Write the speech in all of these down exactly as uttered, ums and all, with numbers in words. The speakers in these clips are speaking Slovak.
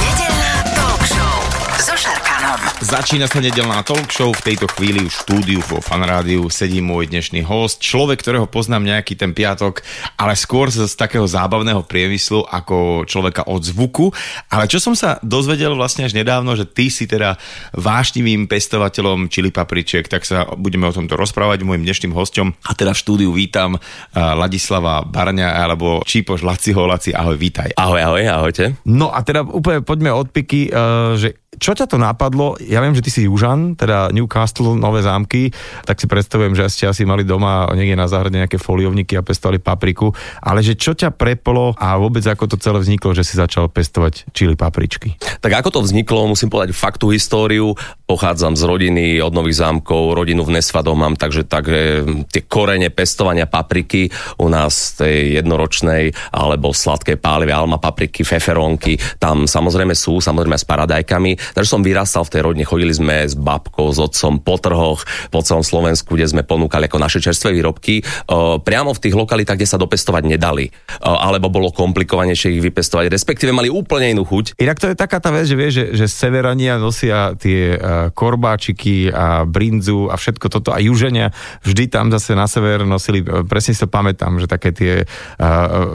Nedeľná talk show so Šarkanom. Začína sa nedeľná talk show. V tejto chvíli už štúdiu vo Fan Rádiu sedí môj dnešný host, človek, ktorého poznám nejaký ten piatok, ale skôr z takého zábavného priemyslu ako človeka od zvuku. Ale čo som sa dozvedel vlastne až nedávno, že ty si teda vášnivým pestovateľom čili papričiek, tak sa budeme o tomto rozprávať s môjim dnešným hostom. A teda v štúdiu vítam Ladislava Barňa alebo Čípoš Laciho. Laci, ahoj, vítaj. Ahoj, ahoj, ahojte. No a teda úplne poďme od piky, že čo ťa to napadlo? Ja viem, že ty si Južan, teda Newcastle, Nové Zámky, tak si predstavujem, že ste asi mali doma niekde na záhrade nejaké foliovníky a pestovali papriku, ale že čo ťa preplo a vôbec ako to celé vzniklo, že si začal pestovať čili papričky? Tak ako to vzniklo, musím povedať faktu, históriu. Pochádzam z rodiny od Nových Zámkov, rodinu v Nesvadoch mám, takže tak, tie korene pestovania papriky u nás tej jednoročnej alebo sladké pálive, alma papriky, feferónky, tam samozrejme sú, samozrejme s paradajkami. Takže som vyrastal v tej rodine, chodili sme s babkou, s otcom po trhoch po celom Slovensku, kde sme ponúkali ako naše čerstvé výrobky. Priamo v tých lokalitách, kde sa dopestovať nedali, alebo bolo komplikovanejšie ich vypestovať, respektíve mali úplne inú chuť. Inak to je taká tá vec, že vieš, že, že severania nosia tie korbáčiky a brindzu a všetko toto a juženia vždy tam zase na sever nosili, presne si to pamätám, že také tie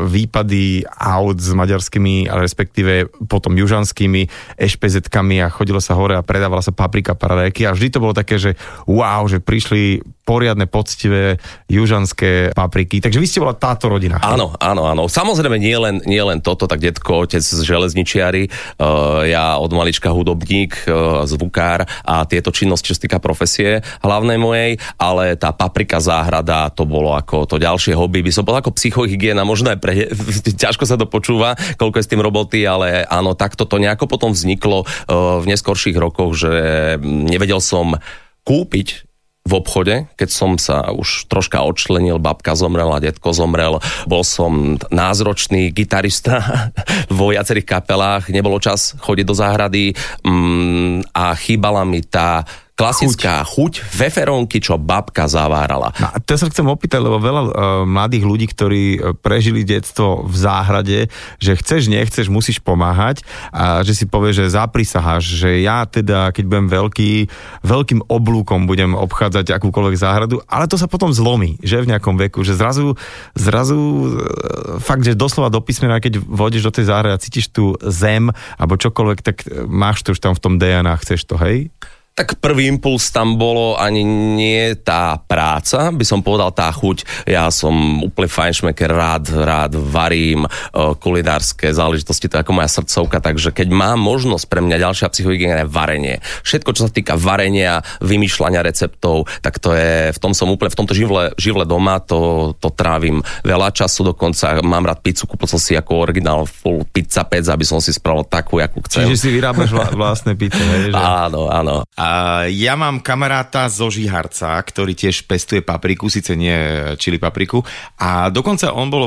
výpady aut s maďarskými, ale respektíve potom južanskými ešpezetkami a chodilo sa hore a predávala sa paprika, paradajky a vždy to bolo také, že wow, že prišli poriadne, poctivé južanské papriky. Takže vy ste bola táto rodina. Áno, áno, áno. Samozrejme nie len, nie len toto, tak detko, otec z železničiari, uh, ja od malička hudobník, uh, zvukár a tieto činnosti, čo sa týka profesie hlavnej mojej, ale tá paprika, záhrada, to bolo ako to ďalšie hobby. By som bol ako psychohygiena, možno aj pre... ťažko sa to počúva, koľko je s tým roboty, ale áno, takto to nejako potom vzniklo uh, v neskorších rokoch, že nevedel som kúpiť v obchode, keď som sa už troška odčlenil, babka zomrela, detko zomrel, bol som názročný gitarista vo viacerých kapelách, nebolo čas chodiť do záhrady mm, a chýbala mi tá klasická chuť, chuť feferónky, čo babka zavárala. No, to sa chcem opýtať, lebo veľa uh, mladých ľudí, ktorí prežili detstvo v záhrade, že chceš, nechceš, musíš pomáhať a že si povieš, že zaprisaháš, že ja teda, keď budem veľký, veľkým oblúkom budem obchádzať akúkoľvek záhradu, ale to sa potom zlomí, že v nejakom veku, že zrazu, zrazu uh, fakt, že doslova do písmena, keď vôjdeš do tej záhrady a cítiš tú zem alebo čokoľvek, tak máš to už tam v tom dé en á, chceš to, hej? Tak prvý impuls tam bolo ani nie tá práca, by som povedal tá chuť. Ja som úplne fajnšmeker, rád, rád varím kulinárske záležitosti, to je ako moja srdcovka, takže keď má možnosť pre mňa ďalšia psychohygiena je varenie. Všetko, čo sa týka varenia, vymýšľania receptov, tak to je, v tom som úplne, v tomto živle, živle doma, to, to trávim veľa času, dokonca mám rád pizzu, kúpil som si ako originál full pizza pec, aby som si spravil takú, akú chcem. Čiže si vyrábaš vlastné pizze, hej? Že... Áno, áno. Ja mám kamaráta zo Žíharca, ktorý tiež pestuje papriku, síce nie čili papriku a dokonca on bol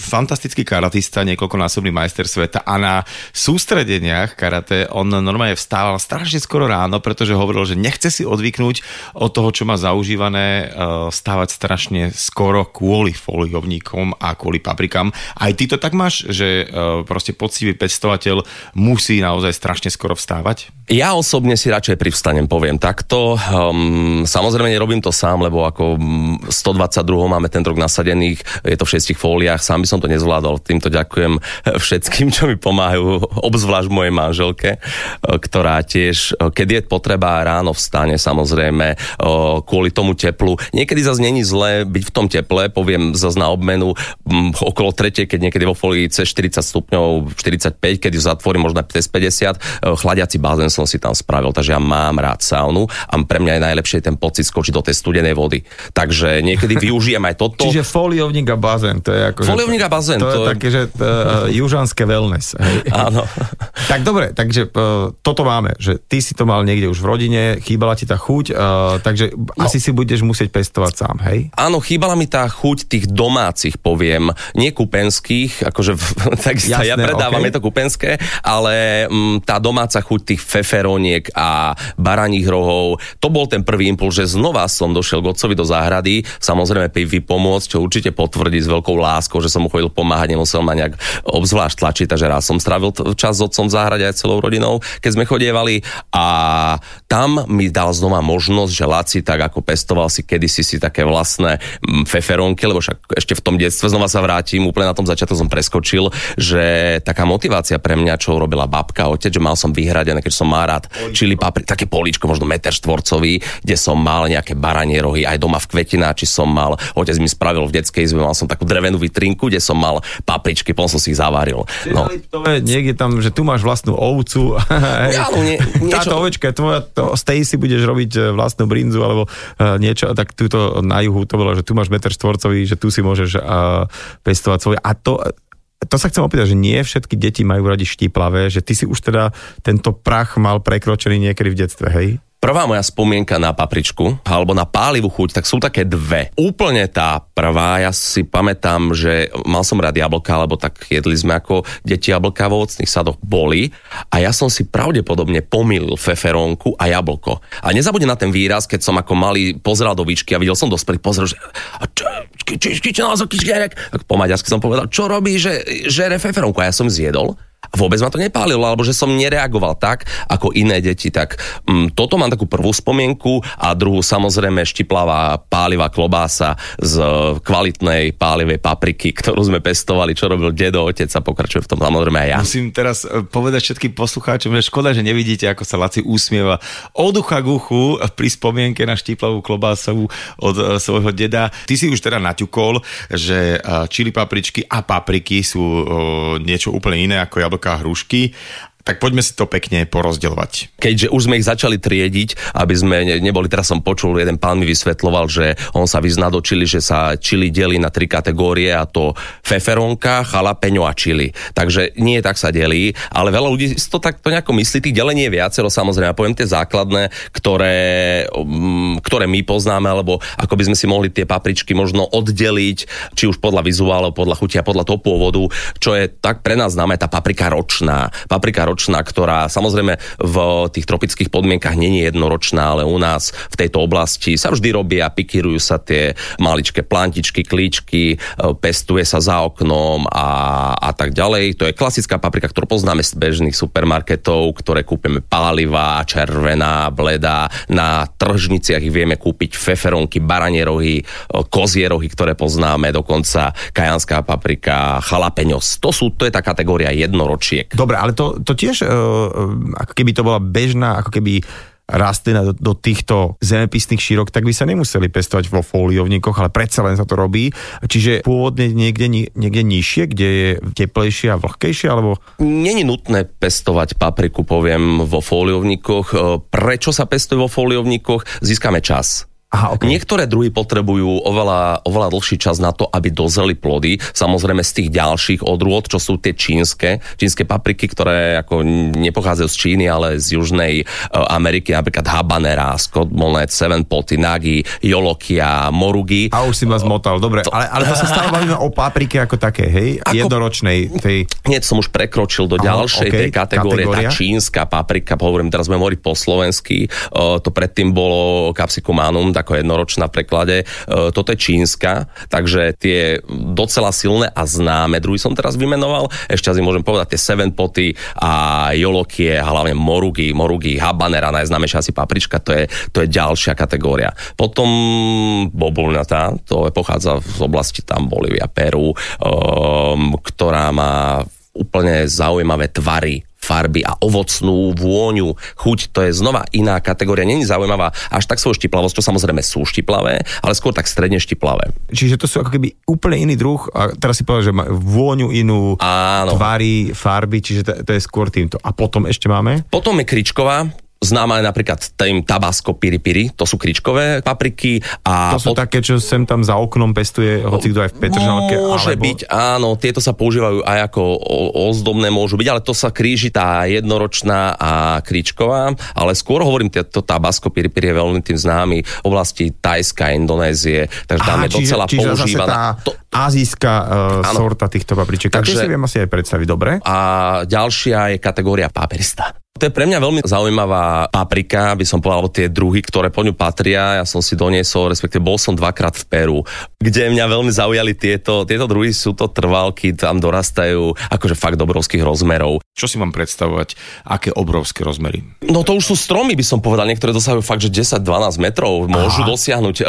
fantastický karatista, niekoľkonásobný majster sveta a na sústredeniach karate on normálne vstával strašne skoro ráno, pretože hovoril, že nechce si odvyknúť od toho, čo má zaužívané, stávať strašne skoro kvôli foliovníkom a kvôli paprikám. Aj ty to tak máš, že proste poctivý pestovateľ musí naozaj strašne skoro vstávať? Ja osobne si radšej privstanem, poviem takto. Um, samozrejme nerobím to sám, lebo ako stodvadsaťdva máme ten rok nasadených, je to v šestich fóliách, sám by som to nezvládol. Týmto ďakujem všetkým, čo mi pomáhajú, obzvlášť mojej manželke, ktorá tiež, keď je potreba, ráno vstane samozrejme kvôli tomu teplu. Niekedy zase není zle byť v tom teple, poviem zase na obmenu um, okolo tretie, keď niekedy vo fólii cez štyridsať stupňov, štyridsaťpäť, kedy zatvorím možno cez päťdesiat, chladiaci bazén som si tam spravil, takže ja mám rád saunu a pre mňa je najlepšie ten pocit skočiť do tej studenej vody. Takže niekedy využijem aj toto. Čiže foliovník a bazén, to je ako... Foliovník a bazén. To, to je také, že to, uh, južanské wellness. Hej. Áno. Tak dobre, takže uh, toto máme, že ty si to mal niekde už v rodine, chýbala ti tá chuť, uh, takže no. Asi si budeš musieť pestovať sám, hej? Áno, chýbala mi tá chuť tých domácich, poviem, nie kupenských, akože tak sa ja predávam, okay. Je to kupenské, ale m, tá domáca chuť tých feferoniek a bar baraních rohov. To bol ten prvý impuls, že znova som došiel k otcovi do záhrady, samozrejme Pivi pomôcť, čo určite potvrdí s veľkou láskou, že som mu chodil pomáhať, nemusel ma nejak obzvlášť tlačiť, takže raz som strávil čas s otcom v záhrade aj celou rodinou, keď sme chodievali, a tam mi dal znova možnosť, že Laci tak ako pestoval si kedysi si také vlastné feferonky, lebo však ešte v tom detstve, znova sa vrátim, úplne na tom začiatku som preskočil, že taká motivácia pre mňa, čo robila babka, otec, že mal som vyhradené, keď som má rád čili papri, také políčko, možno meter štvorcový, kde som mal nejaké baranie rohy, aj doma v kvetináči som mal, otec mi spravil v detskej izbe, mal som takú drevenú vitrinku, kde som mal papričky, potom som si ich zavaril. No. Niekde tam, že tu máš vlastnú ovcu, ja, nie, táto ovečka je tvoja, to, z tej si budeš robiť vlastnú brinzu, alebo uh, niečo, tak túto na juhu to bolo, že tu máš meter štvorcový, že tu si môžeš uh, pestovať svoje. A to... To sa chcem opýtať, že nie všetky deti majú radi štíplavé, že ty si už teda tento prach mal prekročený niekedy v detstve, hej? Prvá moja spomienka na papričku alebo na pálivú chuť, tak sú také dve. Úplne tá prvá, ja si pamätám, že mal som rád jablka, lebo tak jedli sme ako deti jablka v ovocných sadoch boli, a ja som si pravdepodobne pomýlil feferónku a jablko. A nezabudnem na ten výraz, keď som ako malý pozeral do výčky a videl som dospelých, pozrel, že po maďarsky som povedal, čo robí, že žere feferónku, a ja som zjedol. A vôbec ma to nepálilo, alebo že som nereagoval tak, ako iné deti. Tak um, toto mám takú prvú spomienku, a druhú samozrejme štiplavá pálivá klobása z kvalitnej pálivej papriky, ktorú sme pestovali, čo robil dedo, otec, a pokračuje v tom samozrejme aj ja. Musím teraz povedať všetkým poslucháčom, že škoda, že nevidíte, ako sa Laci úsmieva od ucha k uchu pri spomienke na štiplavú klobásu od svojho deda. Ty si už teda naťukol, že čili papričky a papriky sú o, niečo úplne iné ako jablko a hrušky, tak poďme si to pekne porozdeľovať. Keďže už sme ich začali triediť, aby sme ne, neboli, teraz som počul, jeden pán mi vysvetloval, že on sa vyzná do čili, že sa čili delí na tri kategórie, a to feferonka, jalapeňo a čili. Takže nie tak sa delí, ale veľa ľudí to takto nejako myslí, tých delenie je viacero, samozrejme. Poviem tie základné, ktoré, ktoré my poznáme, alebo ako by sme si mohli tie papričky možno oddeliť, či už podľa vizuálu, podľa chuti a podľa toho pôvodu, čo je tak pre nás známe, tá paprika ročná. Paprika ročná, ktorá samozrejme v tých tropických podmienkach nie je jednoročná, ale u nás v tejto oblasti sa vždy robia, pikírujú sa tie maličké plantičky, klíčky, pestuje sa za oknom a, a tak ďalej. To je klasická paprika, ktorú poznáme z bežných supermarketov, ktoré kúpime pálivá, červená, bledá. Na tržniciach ich vieme kúpiť feferonky, baranie rohy, kozie rohy, ktoré poznáme, dokonca kajanská paprika, jalapeňos. To sú, to je tá kategória jednoročiek. Dobre, ale to, to ti tiež, uh, ako keby to bola bežná, ako keby rastlina do, do týchto zemepisných šírok, tak by sa nemuseli pestovať vo fóliovníkoch, ale predsa len sa to robí. Čiže pôvodne niekde, niekde nižšie, kde je teplejšie a vlhkejšie, alebo... Není nutné pestovať papriku, poviem, vo fóliovníkoch. Prečo sa pestuje vo fóliovníkoch? Získame čas. Aha, okay. Niektoré druhy potrebujú oveľa, oveľa dlhší čas na to, aby dozreli plody. Samozrejme z tých ďalších odrôd, čo sú tie čínske, čínske papriky, ktoré ako nepochádzajú z Číny, ale z Južnej Ameriky, napríklad Habanera, Scotch Bonnet, Seven Pot, Nagy Jolokia, Morugi. A už si ma zmotal, dobre, to... ale, ale to sa stále bavíme o paprike ako také, hej? Ako... Jednoročnej. Tej... Nie, som už prekročil do Aha, ďalšej okay. tej kategórie, kategória? Tá čínska paprika, hovorím, teraz budem hovoriť po slovensky, uh, to predtým bolo capsicum anum, ako jednoročná v preklade. Toto je čínska, takže tie docela silné a známe druhy som teraz vymenoval. Ešte asi môžem povedať tie Seven Poty a Jolokie, hlavne Morugy, Morugy, Habanera, najznámejšia asi paprička, to je, to je ďalšia kategória. Potom bobulnatá, to pochádza z oblasti tam Bolívia, Peru, um, ktorá má úplne zaujímavé tvary, farby a ovocnú vôňu, chuť, to je znova iná kategória. Není zaujímavá až tak svojou štiplavosťou, samozrejme sú štiplavé, ale skôr tak stredne štiplavé. Čiže to sú ako keby úplne iný druh, a teraz si povedal, že má vôňu inú, áno, tvary, farby, čiže to, to je skôr týmto. A potom ešte máme? Potom je kričková, známa je napríklad tým Tabasco, Piri Piri, to sú kričkové papriky. A to sú od... také, čo sem tam za oknom pestuje hocikto aj v Petržalke. Môže alebo... byť, áno, tieto sa používajú aj ako ozdobné, môžu byť, ale to sa kríži tá jednoročná a kričková, ale skôr hovorím, to Tabasco, Piri Piri je veľmi tým známy v oblasti Tajska, Indonézie, takže tam Aha, je čiže, docela čiže používaná. Tá... To... azijská uh, sorta týchto papričiek. Takže si viem asi aj predstaviť, dobre. A ďalšia je kategória paprista. To je pre mňa veľmi zaujímavá paprika, by som povedal, tie druhy, ktoré po ňu patria. Ja som si doniesol, respektive bol som dvakrát v Peru, kde mňa veľmi zaujali tieto, tieto druhy, sú to trvalky, tam dorastajú akože fakt obrovských rozmerov. Čo si mám predstavovať, aké obrovské rozmery? No to už sú stromy, by som povedal, niektoré dosahujú fakt, že desať dvanásť metrov môžu Aha. dosiahnuť. E,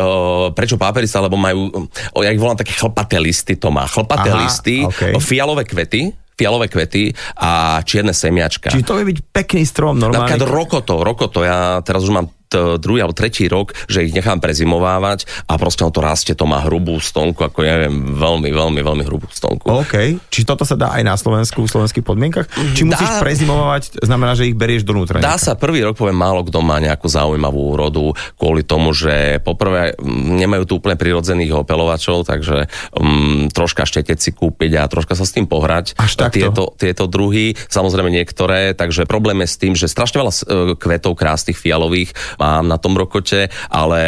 prečo paperista? Lebo majú, o, ja ich volám také chlpaté listy, to má chlpaté Aha, listy, okay. fialové kvety, fialové kvety a čierne semiačka. Čiže to je byť pekný strom, normálne. Napríklad rokoto, rokoto, ja teraz už mám t- druhý alebo tretí rok, že ich nechám prezimovávať a proste on to rastie, to má hrubú stonku, ako neviem, veľmi, veľmi, veľmi hrubú stonku. OK, či toto sa dá aj na Slovensku, v slovenských podmienkach? Či dá, musíš prezimovávať, znamená, že ich berieš donútra? Dá sa, prvý rok, poviem, málo kto má nejakú zaujímavú úrodu, kvôli tomu, že poprvé nemajú tu úplne prirodzených opelovačov, takže um, troška štetec si kúpiť a troška sa s tým pohrať. Až Tieto, tieto druhy, samozrejme niektoré, takže problém je s tým, že strašne veľa kvetov krásnych fialových mám na tom rokote, ale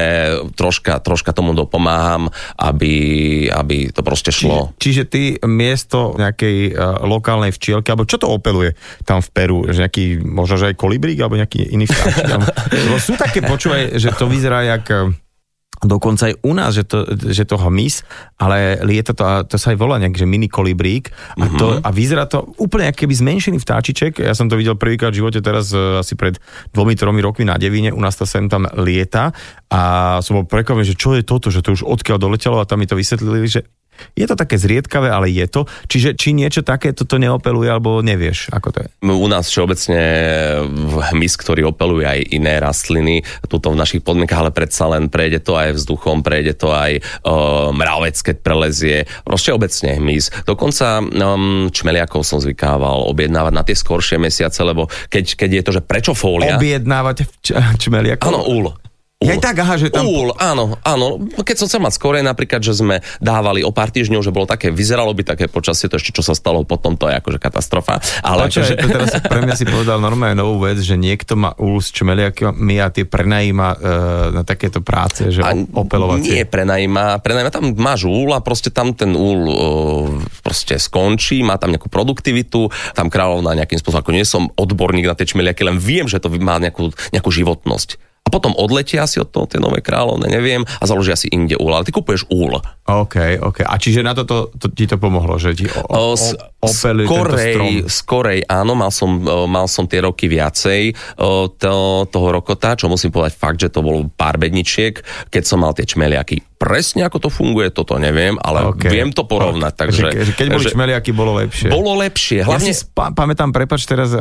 troška, troška tomu dopomáham, aby, aby to proste šlo. Čiže, čiže ty miesto nejakej uh, lokálnej včielky, alebo čo to opeluje tam v Peru, že nejaký, možno, že aj kolibrík, alebo nejaký iný vtáčik. Sú také, počúvaj, že to vyzerá jak... Dokonca aj u nás, že to, že to hmyz, ale lieta to, a to sa aj volá nejak, že mini kolibrík a, to, mm-hmm. a vyzerá to úplne ako keby zmenšený vtáčiček. Ja som to videl prvýkrát v živote teraz asi pred dvomi, tromi rokmi na Devíne, u nás to sem tam lieta a som bol prekvapený, že čo je toto, že to už odkiaľ doletelo a tam mi to vysvetlili, že je to také zriedkavé, ale je to. Čiže či niečo také toto neopeluje, alebo nevieš, ako to je? U nás všeobecne hmyz, ktorý opeluje aj iné rastliny, tuto v našich podmienkach, ale predsa len prejde to aj vzduchom, prejde to aj um, mravec, keď prelezie. Proste obecne hmyz. Dokonca um, čmeliakov som zvykával objednávať na tie skoršie mesiace, lebo keď, keď je to, že prečo fólia... Objednávať č- čmeliakov? Áno, úl. Úl. Ja tak, aha, že tam... Úl, áno, áno. Keď som chcel mať skorej, napríklad, že sme dávali o pár týždňov, že bolo také, vyzeralo by také počasie, to ešte čo sa stalo potom, to je akože katastrofa. Ale čo, akože... to teraz pre mňa si povedal normálne novú vec, že niekto má úl s čmeliakmi a tie prenajíma e, na takéto práce, že opelovacie. Nie prenajíma, prenajíma, tam máš úl a proste tam ten úl e, proste skončí, má tam nejakú produktivitu, tam kráľovná nejakým spôsobom, ako nie som odborník na tie čmeliaky, len viem, že to má nejakú, nejakú životnosť. A potom odletia si od toho tie nové kráľovne, neviem, a založia si inde úl. Ale ty kupuješ úl. OK, OK. A čiže na toto to, ti to pomohlo, že ti o, o, opelili tento strom? Skorej, áno, mal som, mal som tie roky viacej to, toho rokota, čo musím povedať fakt, že to bolo pár bedničiek, keď som mal tie čmeliaky. Presne ako to funguje, toto neviem, ale okay. viem to porovnať. Okay. Takže, že, keď boli že, čmeliaky, bolo lepšie. Bolo lepšie. Hlavne... Ja si spá, pamätám, prepáč teraz,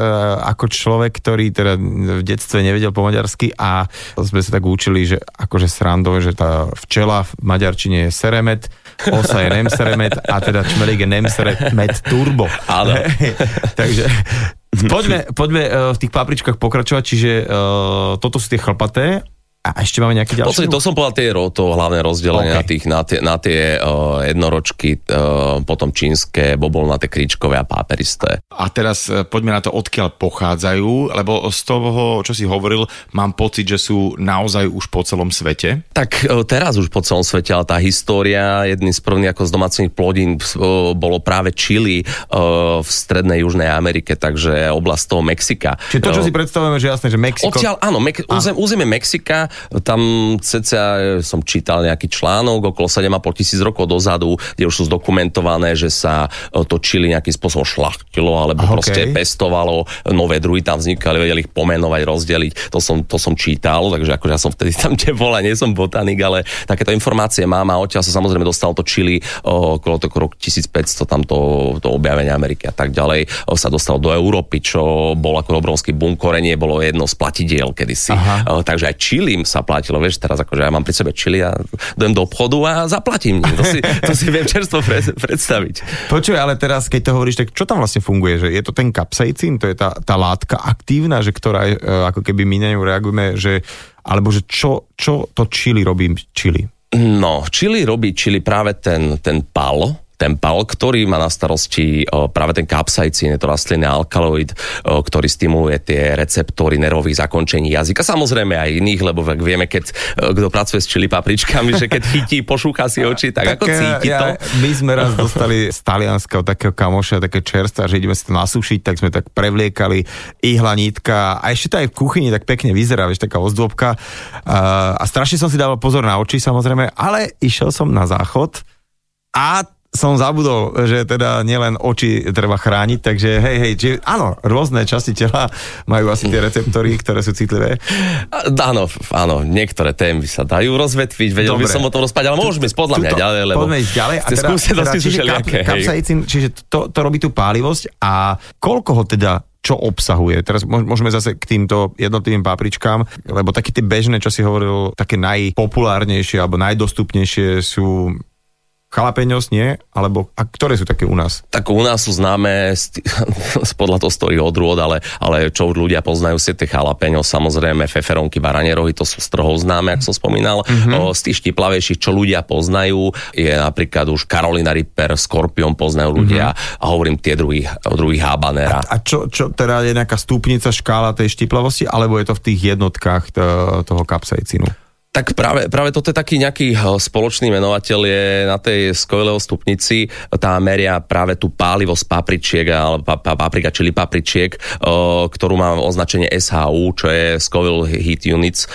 ako človek, ktorý teda v detstve nevedel po maďarsky a sme sa tak učili, že akože srandové, že tá včela v maďarčine je seremet, osa je nemseremet a teda čmelík je nemseremet turbo. Ale. Takže... Poďme, poďme v tých papričkách pokračovať, čiže uh, toto sú tie chlpaté. A ešte máme nejaké ďalšie? V podstate to som povedal tie, to hlavné rozdelenie okay. na, tých, na tie, na tie uh, jednoročky, uh, potom čínske, bobolnaté, kríčkové a páperisté. A teraz uh, poďme na to, odkiaľ pochádzajú, lebo z toho, čo si hovoril, mám pocit, že sú naozaj už po celom svete. Tak uh, teraz už po celom svete, ale tá história, jedný z prvných ako z domácich plodín uh, bolo práve Čili uh, v strednej Južnej Amerike, takže oblasť toho Mexika. Čiže to, čo uh, si predstavujeme, že jasné, že Mexiko... Odtiaľ, áno, Mek- územ, územie Mexika... Tam cca som čítal nejaký článok okolo sedem a pol tisíc rokov dozadu, kde už sú zdokumentované, že sa to Čili nejakým spôsobom šlachtilo, alebo okay. proste pestovalo, nové druhy tam vznikali, vedeli ich pomenovať, rozdeliť. To som, to som čítal, takže akože ja som vtedy tam nebol a nie som botanik, ale takéto informácie mám a odtiaľ sa samozrejme dostalo to Čili okolo toho roku tisícpäťsto, tam to, to objavenie Ameriky a tak ďalej, sa dostalo do Európy, čo bol ako obrovský boom, korenie bolo jedno z platidiel kedysi. Aha. Takže aj Čili sa platilo, vieš, teraz akože ja mám pri sebe čili a dojem do obchodu a zaplatím. To si, to si viem čerstvo predstaviť. Počuj, ale teraz, keď to hovoríš, tak čo tam vlastne funguje? Že je to ten kapsaicín, to je tá, tá látka aktívna, že ktorá je, ako keby my na ňu reagujeme, že, alebo že čo, čo to čili robí čili? No, čili robí čili práve ten, ten pal, tempal, ktorý má na starosti práve ten kapsaicín, je to rastlinný alkaloid, ktorý stimuluje tie receptory nervových zakončení jazyka. Samozrejme aj iných, lebo vieme, keď kto pracuje s čili papričkami, že keď chytí, pošúcha si oči, tak, tak ako cíti ja, to. My sme raz dostali z Talianska od takého kamoša, také čerstva, že ideme si to nasúšiť, tak sme tak prevliekali ihlanítka a ešte to aj v kuchyni tak pekne vyzerá, vieš, taká ozdôbka. A strašne som si dával pozor na oči, samozrejme, ale išiel som na záchod a som zabudol, že teda nielen oči treba chrániť, takže hej, hej, či, áno, rôzne časti tela majú asi tie receptory, ktoré sú citlivé. Áno, áno, niektoré témy sa dajú rozvetviť, vedel by som o tom rozpať, ale môžeme ísť podľa mňa ďalej, lebo poďme ísť ďalej. A teda, teda, čiže kap, kapsaicín, čiže to, to robí tú pálivosť a koľko ho teda čo obsahuje. Teraz môžeme zase k týmto jednotlivým papričkám, lebo také tie bežné, čo si hovoril, také najpopulárnejšie alebo najdostupnejšie sú jalapeňos, nie? Alebo, a ktoré sú také u nás? Tak u nás sú známe, podľa toho stojí odrôd, ale, ale čo ľudia poznajú si tie jalapeňos, samozrejme feferonky, baranie rohy, to sú z trhov známe, ako som spomínal. Mm-hmm. Z tých štiplavejších, čo ľudia poznajú, je napríklad už Carolina Reaper, Skorpión poznajú ľudia, mm-hmm. a hovorím tie druhý, druhý Habanera. A, a čo, čo teda je nejaká stupnica, škála tej štiplavosti, alebo je to v tých jednotkách to, toho kapsaicínu? Tak práve, práve toto je taký nejaký spoločný menovateľ je na tej Scovilleho stupnici, tá meria práve tú pálivosť papričiek alebo paprika, čili papričiek, ktorú má označenie S H U, čo je Scoville Heat Units,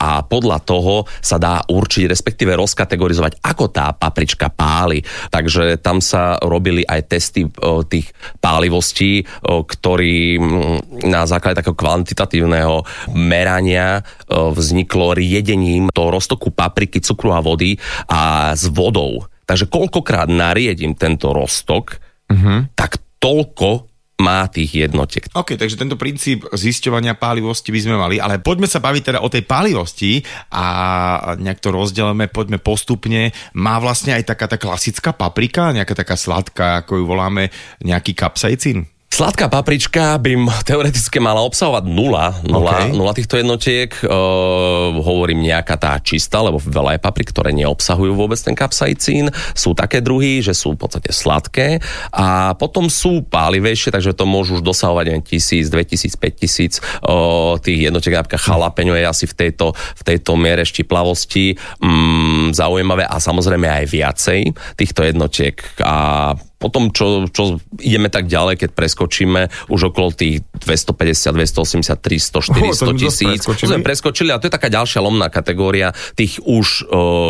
a podľa toho sa dá určiť, respektíve rozkategorizovať, ako tá paprička páli. Takže tam sa robili aj testy tých pálivostí, ktorí na základe takého kvantitatívneho merania vzniklo jedením toho roztoku papriky, cukru a vody a s vodou. Takže koľkokrát nariedím tento roztok, uh-huh. tak toľko má tých jednotiek. OK, takže tento princíp zisťovania pálivosti by sme mali, ale poďme sa baviť teda o tej pálivosti a nejak to rozdelíme, poďme postupne. Má vlastne aj taká tá klasická paprika, nejaká taká sladká, ako ju voláme, nejaký kapsaicín? Sladká paprička by teoreticky mala obsahovať nula, nula, okay. nula týchto jednotiek, e, hovorím nejaká tá čistá, lebo veľa je paprik, ktoré neobsahujú vôbec ten kapsaicín, sú také druhy, že sú v podstate sladké a potom sú pálivejšie, takže to môžu už dosahovať len tisíc, dve tisíc, päť tisíc tých jednotiek, napríklad jalapeňo je asi v tejto, v tejto miere štiplavosti mm, zaujímavé a samozrejme aj viacej týchto jednotiek a potom, čo, čo ideme tak ďalej, keď preskočíme, už okolo tých dvestopäťdesiat, dvestoosemdesiat, tristo, štyristo tisíc. To sme preskočili a to je taká ďalšia lomná kategória tých už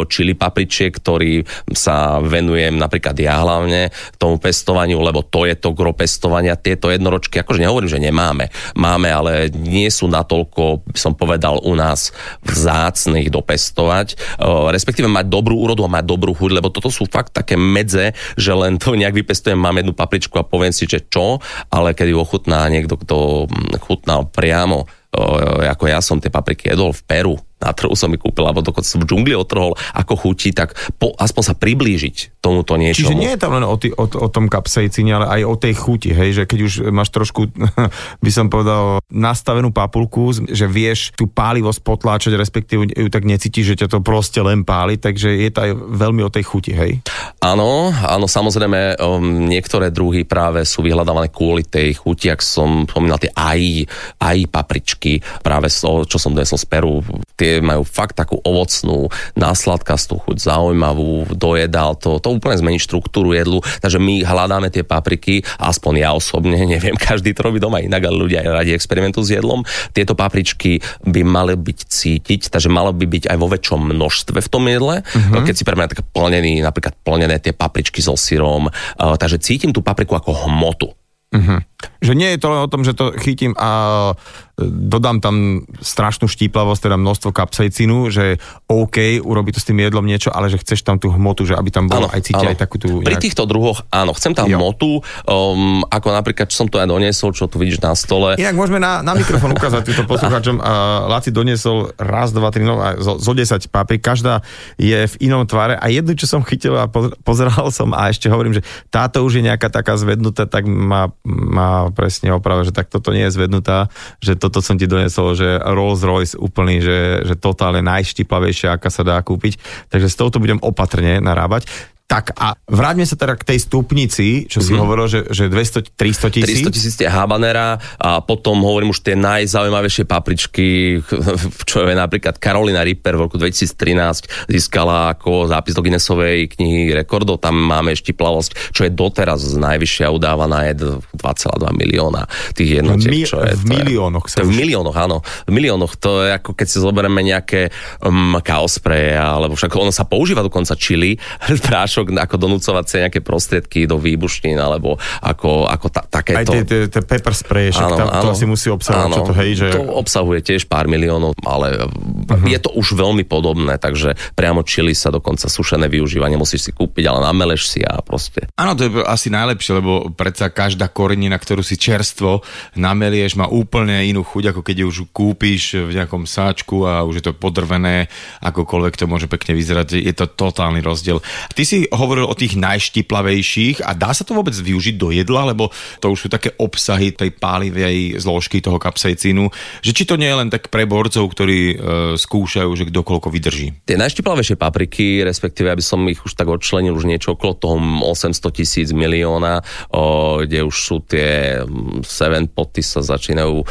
čili papričiek, ktorý sa venujem napríklad ja hlavne tomu pestovaniu, lebo to je to gro pestovania. Tieto jednoročky, akože nehovorím, že nemáme. Máme, ale nie sú natoľko, som povedal, u nás vzácnych dopestovať. O, respektíve mať dobrú úrodu a mať dobrú chuť, lebo toto sú fakt také medze, že len to nejak vypestujem, mám jednu papričku a poviem si, že čo, ale keď ju ochutná niekto, kto chutnal priamo, ako ja som tie papriky jedol v Peru, na trhu som ich kúpil, alebo dokonca v džungli otrhol, ako chutí, tak po, aspoň sa priblížiť tomuto niečomu. Čiže nie je tam len o, tý, o, o tom kapsaicíne, ale aj o tej chuti, hej, že keď už máš trošku, by som povedal, nastavenú papulku, že vieš tú pálivosť potláčať, respektíve ju tak necítiš, že ťa to proste len páli, takže je to aj veľmi o tej chuti, hej? Áno, áno, samozrejme, um, niektoré druhy práve sú vyhľadávané kvôli tej chuti, ak som spomínal, tie ají, ají papričky, práve so, čo som donesol z Peru, tie majú fakt takú ovocnú, násladkastú chuť, zaujímavú, dojedal to, to úplne zmení štruktúru jedlu, takže my hľadáme tie papriky, aspoň ja osobne, neviem, každý to robí doma inak, ale ľudia radi experimentujú s jedlom, tieto papričky by mali byť cítiť, takže malo by byť aj vo väčšom množstve v tom jedle, uh-huh. keď si pre mňa tak plnený, napríklad plnené tie papričky so syrom, uh, takže cítim tú papriku ako hmotu. Uh-huh. Že nie je to len o tom, že to chytím a dodám tam strašnú štíplavosť, teda množstvo kapsaicínu, že OK, urobí to s tým jedlom niečo, ale že chceš tam tú hmotu, že aby tam bolo aj cítiť aj takú tú... Nejak... Pri týchto druhoch, áno, chcem tam hmotu, um, ako napríklad, čo som to aj doniesol, čo tu vidíš na stole. Inak môžeme na, na mikrofón ukázať týmto poslucháčom. Laci doniesol raz, dva, tri, no, zo, zo desať paprik, každá je v inom tvare a jednu, čo som chytil a pozeral som a ešte hovorím, že táto už je nejaká taká zvednutá, tak má má presne oprava, že tak toto nie je zvednutá, že toto som ti donesol, že Rolls Royce úplný, že, že totálne najštiplavejšia, aká sa dá kúpiť. Takže s touto budem opatrne narábať. Tak a vráťme sa teda k tej stupnici, čo si mm-hmm. hovoril, že, že dvesto tristo tisíc. tristo tisíc je Habanera a potom hovorím už tie najzaujímavejšie papričky, čo je napríklad Carolina Reaper v roku dvetisíctrinásť získala ako zápis do Guinnessovej knihy rekordov. Tam máme štiplavosť, čo je doteraz najvyššia udávaná, je dva celé dva milióna tých jednotiek. Mi- čo je, v miliónoch. Je, v miliónoch, áno. V miliónoch. To je ako keď si zoberieme nejaké um, kaospreje, alebo však ono sa používa dokonca Čili, prášok ako donúcovať sa nejaké prostriedky do výbušnín, alebo ako, ako ta, takéto... Aj tie pepper spray, však áno, tam, áno, to asi musí obsahovať, čo to hej, že... To obsahuje tiež pár miliónov, ale uh-huh. je to už veľmi podobné, takže priamo Čili sa dokonca sušené využíva, nemusíš si kúpiť, ale nameleš si a proste... Áno, to je asi najlepšie, lebo predsa každá korenina, ktorú si čerstvo namelieš, má úplne inú chuť, ako keď ju už kúpiš v nejakom sáčku a už je to podrvené, akokoľvek to môže pekne vyzerať, je to totálny rozdiel. Ty si hovoril o tých najštiplavejších a dá sa to vôbec využiť do jedla, lebo to už sú také obsahy tej pálivej zložky toho kapsaicínu, že či to nie je len tak pre borcov, ktorí e, skúšajú, že kdokoľko vydrží. Tie najštiplavejšie papriky, respektíve aby som ich už tak odčlenil, už niečo okolo toho osemsto tisíc milióna, o, kde už sú tie Seven Poty sa začínajú o,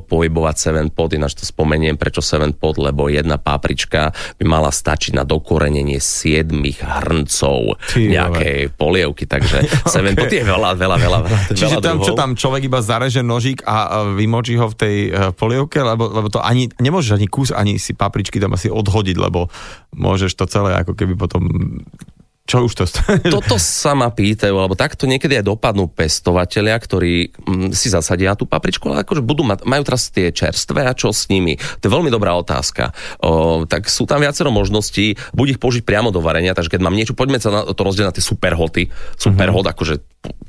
pohybovať Seven Pot, ináč to spomeniem, prečo Seven Pot, lebo jedna paprička by mala stačiť na dokorenenie siedmých hrncov nejakej polievky, takže Seven Pot je veľa, veľa, veľa, veľa Čiže tam, druhov. Čo tam človek iba zareže nožík a vymočí ho v tej polievke, lebo, lebo to ani, nemôžeš ani kus, ani si papričky tam asi odhodiť, lebo môžeš to celé ako keby potom... Čo už to stane? Toto sa ma pýtajú, lebo takto niekedy aj dopadnú pestovatelia, ktorí si zasadia tú papričku, ale akože budú mať, majú teraz tie čerstvé a čo s nimi? To je veľmi dobrá otázka. O, tak sú tam viacero možností, buď ich použiť priamo do varenia, takže keď mám niečo, poďme sa na to rozdieť na tie superhoty. Superhot, uh-huh. akože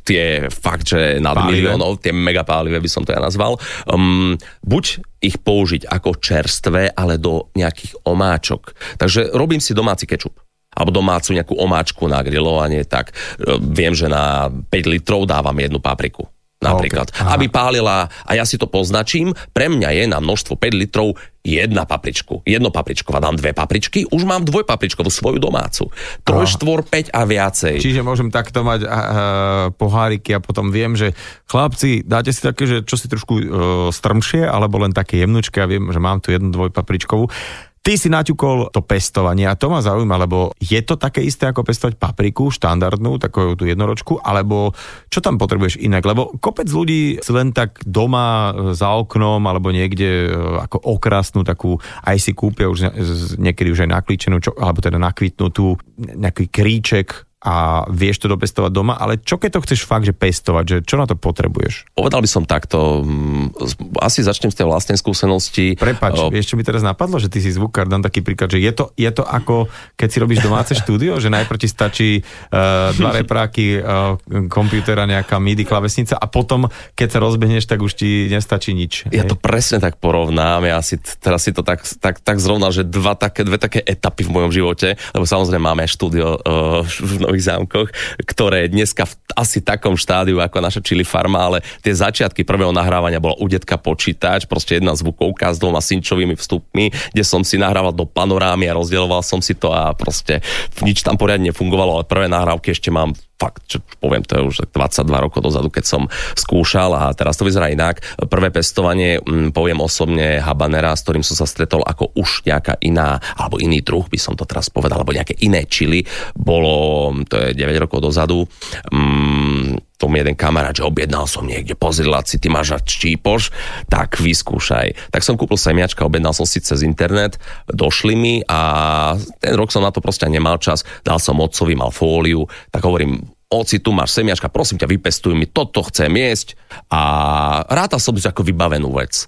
tie fakt, že nad miliónov, tie megapálivé by som to ja nazval. Um, buď ich použiť ako čerstvé, ale do nejakých omáčok. Takže robím si domáci kečup. Alebo domácu nejakú omáčku na grilovanie, tak viem, že na päť litrov dávam jednu papriku. Napríklad. Okay. Aby pálila, a ja si to poznačím, pre mňa je na množstvo päť litrov jedna papričku. Jedno papričkova, dám dve papričky, už mám dvojpapričkovú svoju domácu. Troj, štvor, päť a viacej. Čiže môžem takto mať uh, poháriky a potom viem, že chlapci, dáte si také, že čo si trošku uh, strmšie, alebo len také jemnučky a viem, že mám tu jednu dvojpapričkovú. Ty si naťukol to pestovanie a to ma zaujíma, lebo je to také isté ako pestovať papriku štandardnú, takú tú jednoročku, alebo čo tam potrebuješ inak? Lebo kopec ľudí si len tak doma za oknom alebo niekde ako okrasnú takú, aj si kúpia už niekedy už aj naklíčenú, čo, alebo teda nakvitnutú, nejaký kríček, a vieš to dopestovať doma, ale čo keď to chceš fakt, že pestovať, že čo na to potrebuješ? Povedal by som takto, asi začnem z tej vlastnej skúsenosti. Prepáč, o... vieš, čo mi teraz napadlo, že ty si zvukár, dám taký príklad, že je to, je to ako, keď si robíš domáce štúdio, že najprv ti stačí uh, dva repráky, uh, kompútera, nejaká midi klávesnica a potom, keď sa rozbehneš, tak už ti nestačí nič. Ja hej? to presne tak porovnám, ja si teraz si to tak, tak, tak zrovnal, že dva také, dve také etapy v mojom živote, lebo samozrejme máme štúdio uh, Zámkoch, ktoré dneska v asi takom štádiu ako naša Čili farma, ale tie začiatky prvého nahrávania bola u detka počítač, proste jedna zvukovka s dvoma synčovými vstupmi, kde som si nahrával do panorámy a rozdieloval som si to a proste nič tam poriadne nefungovalo, ale prvé nahrávky ešte mám fakt, čo poviem, to je už dvadsaťdva rokov dozadu, keď som skúšal a teraz to vyzerá inak. Prvé pestovanie, poviem osobne, habanera, s ktorým som sa stretol ako už nejaká iná, alebo iný druh, by som to teraz povedal, alebo nejaké iné čili, bolo, to je deväť rokov dozadu, mm, tomu jeden kamarát, že objednal som niekde, pozrieľať si, ty máš Čípoš, tak vyskúšaj. Tak som kúpil semiačka, objednal som si cez internet, došli mi a ten rok som na to proste nemal čas, dal som otcovi, mal fóliu, tak hovorím, oci, tu máš semiačka, prosím ťa, vypestuj mi, toto chcem jesť a rátal som si ako vybavenú vec.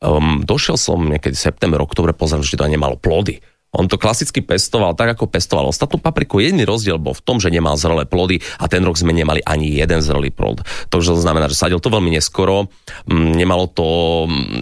Um, došiel som niekedy september, október, pozriem, že to nemalo plody. On to klasicky pestoval tak, ako pestoval ostatnú papriku. Jediný rozdiel bol v tom, že nemal zrelé plody a ten rok sme nemali ani jeden zrelý plod. To znamená, že sadil to veľmi neskoro, nemalo to,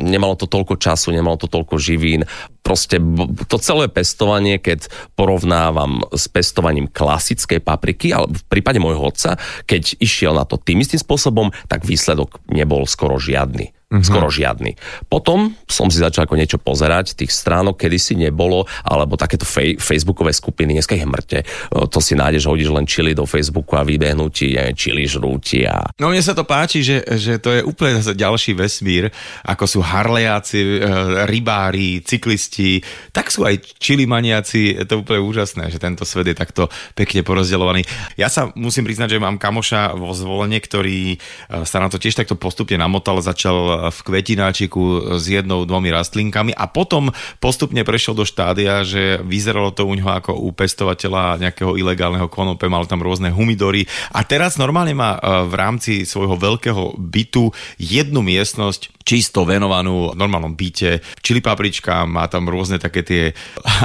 nemalo to toľko času, nemalo to toľko živín. Proste to celé pestovanie, keď porovnávam s pestovaním klasickej papriky, ale v prípade môjho otca, keď išiel na to tým istým spôsobom, tak výsledok nebol skoro žiadny. Mm-hmm. Skoro žiadny. Potom som si začal ako niečo pozerať, tých stránok kedysi nebolo, alebo takéto fej, facebookové skupiny, dneska ich mŕte. To si nájdeš, hodíš len Čili do Facebooku a vybehnú ti Čili žrúti. A... No mne sa to páči, že, že to je úplne zase ďalší vesmír, ako sú harlejáci, rybári, cyklisti, tak sú aj čilimaniaci, to je úplne úžasné, že tento svet je takto pekne porozdeľovaný. Ja sa musím priznať, že mám kamoša vo Zvolene, ktorý sa na to tiež takto postupne namotal, začal v kvetináčiku s jednou, dvomi rastlinkami a potom postupne prešiel do štádia, že vyzeralo to u ňoho ako u pestovateľa nejakého ilegálneho konope, mal tam rôzne humidory a teraz normálne má v rámci svojho veľkého bytu jednu miestnosť čisto venovanú v normálnom byte, čili paprička, má tam rôzne také tie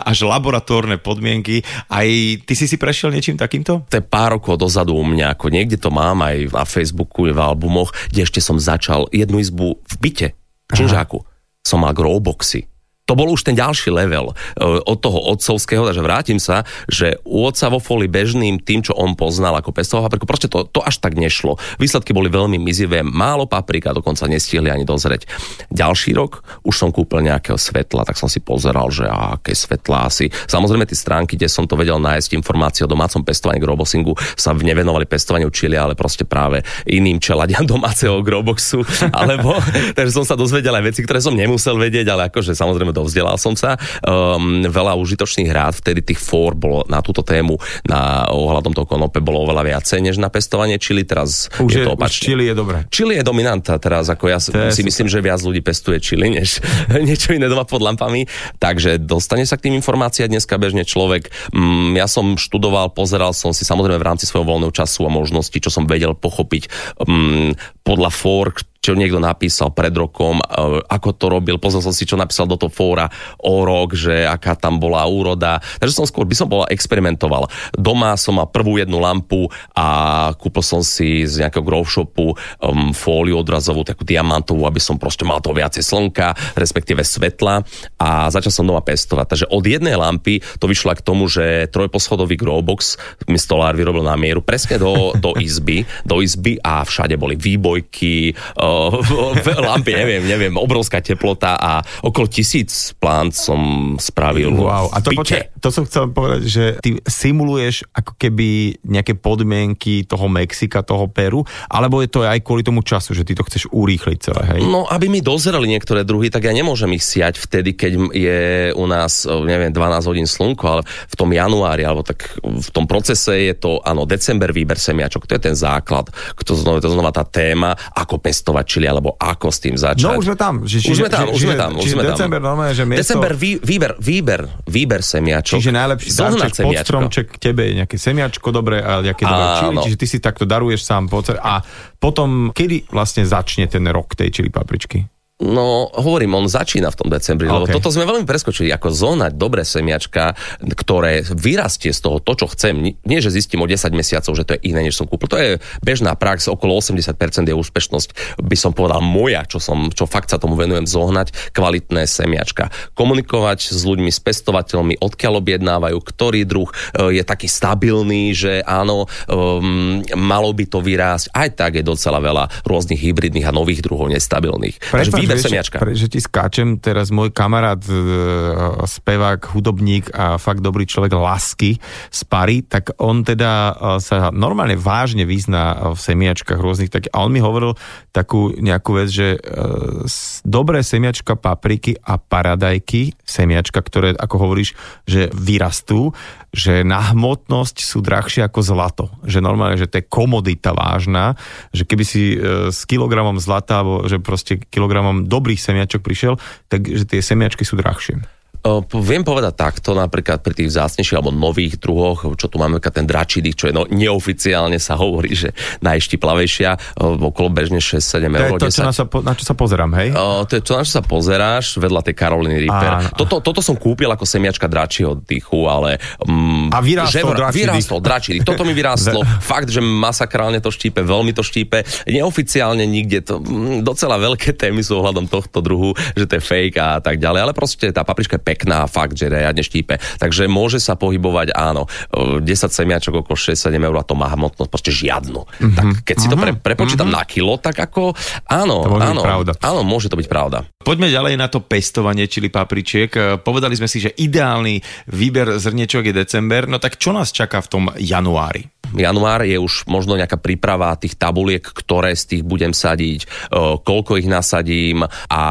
až laboratórne podmienky. Aj ty si si prešiel niečím takýmto? To je pár rokov dozadu u mňa, ako niekde to mám aj na Facebooku, v albumoch, kde ešte som začal jednu izbu v byte, v činžáku. Som mal growboxy. To bol už ten ďalší level od toho otcovského, takže vrátim sa, že u otca vo foli bežným tým, čo on poznal ako pestoval papriku, proste to, to až tak nešlo. Výsledky boli veľmi mizivé, málo paprika, dokonca nestihli ani dozrieť. Ďalší rok už som kúpil nejakého svetla, tak som si pozeral, že á, aké svetlá asi. Samozrejme tie stránky, kde som to vedel nájsť informácie o domácom pestovaní growboxingu, sa nevenovali pestovaniu čili, ale proste práve iným čeladiam domáceho growboxu, alebo takže som sa dozvedel aj veci, ktoré som nemusel vedieť, ale akože samozrejme dovzdelal som sa. Um, veľa užitočných rád, vtedy tých fór bolo na túto tému, na ohľadom toho konope bolo oveľa viacej, než na pestovanie čili. Teraz už je to opačne. Čili je dobré. Čili je dominanta teraz, ako ja to si myslím, super, že viac ľudí pestuje čili, než niečo iné doma pod lampami. Takže dostane sa k tým informáciám dneska bežne človek. Um, ja som študoval, pozeral som si samozrejme v rámci svojho voľného času a možností, čo som vedel pochopiť um, podľa fór, čo niekto napísal pred rokom, ako to robil, pozrel som si, čo napísal do toho fóra o rok, že aká tam bola úroda. Takže som skôr by som bola experimentoval. Doma som mal prvú jednu lampu a kúpil som si z nejakého grow shopu um, fóliu odrazovú, takú diamantovú, aby som proste mal to viacej slnka, respektíve svetla a začal som doma pestovať. Takže od jednej lampy to vyšlo k tomu, že trojposchodový growbox mi stolár vyrobil na mieru presne do, do izby, do izby a všade boli výbojky, lampy, neviem, neviem, obrovská teplota a okolo tisíc plán som spravil. Wow, a to, počkaj, to som chcel povedať, že ty simuluješ ako keby nejaké podmienky toho Mexika, toho Peru, alebo je to aj kvôli tomu času, že ty to chceš urýchliť celé, hej? No, aby mi dozreli niektoré druhy, tak ja nemôžem ich siať vtedy, keď je u nás, neviem, dvanásť hodín slnko, ale v tom januári, alebo tak v tom procese je to, áno, december, výber semiačok, to je ten základ, to znova, to znova tá téma, ako pestovať čili, alebo ako s tým začať. No už sme tam. Čiže, už sme tam, čiže, už sme tam. Čiže, už sme čiže tam. December normálne, že miesto... December, vý, výber, výber, výber semiačok. Čiže najlepší darček pod stromček tebe je nejaké semiačko, dobre, a nejaké a, dobré čili, no. Čiže ty si takto daruješ sám. A potom, kedy vlastne začne ten rok tej čili papričky? No, hovorím, on začína v tom decembri, okay, lebo toto sme veľmi preskočili, ako zohnať dobré semiačka, ktoré vyrastie z toho to, čo chcem. Nie, že zistím o desať mesiacov, že to je iné, než som kúpil. To je bežná prax, okolo osemdesiat percent je úspešnosť, by som povedal, moja, čo som, čo fakt sa tomu venujem, zohnať kvalitné semiačka. Komunikovať s ľuďmi, s pestovateľmi, odkiaľ objednávajú, ktorý druh je taký stabilný, že áno, um, malo by to vyrásť. Aj tak je docela veľa rôznych hybridných a nových druhov nestabilných. Prepa- Pretože ti skáčem, teraz môj kamarát, spevák, hudobník a fakt dobrý človek Lásky z Pary, tak on teda sa normálne vážne vyzná v semiačkách rôznych. Tak, a on mi hovoril takú nejakú vec, že dobré semiačka papriky a paradajky, semiačka, ktoré, ako hovoríš, že vyrastú, že na hmotnosť sú drahšie ako zlato. Že normálne, že to je komodita vážna, že keby si s kilogramom zlata, alebo že proste kilogramom dobrých semiačok prišiel, takže tie semiačky sú drahšie. Viem povedať takto, napríklad pri tých vzácnejších alebo nových druhoch, čo tu máme, ten dračidých, čo je no, neoficiálne sa hovorí, že najštiplavejšia, okolo bežne šesť sedem eur. To je to, čo na, sa, na čo sa pozerám, hej? O, to je to, na čo sa pozeráš, vedľa tej Caroliny Reaper. Toto, toto som kúpil ako semiačka dračieho dychu, ale... Mm, a vyrástol dračidých. dračidých. Toto mi vyrástlo. Fakt, že masakrálne to štípe, veľmi to štípe. Neoficiálne nikde to... Mm, docela veľké témy sú ohľadom tohto druhu, že to je fake a tak ďalej, ale proste tá paprička je pek. pekná, fakt, že riadne štípe. Takže môže sa pohybovať, áno, desať semiačok okolo šesť sedem eur a to má hmotnosť proste žiadnu. Mm-hmm. Tak keď si to pre, prepočítam mm-hmm. na kilo, tak ako áno, to áno, áno, môže to byť pravda. Poďme ďalej na to pestovanie čili papričiek. Povedali sme si, že ideálny výber zrniečok je december, no tak čo nás čaká v tom januári? Január je už možno nejaká príprava tých tabuliek, ktoré z tých budem sadiť, koľko ich nasadím a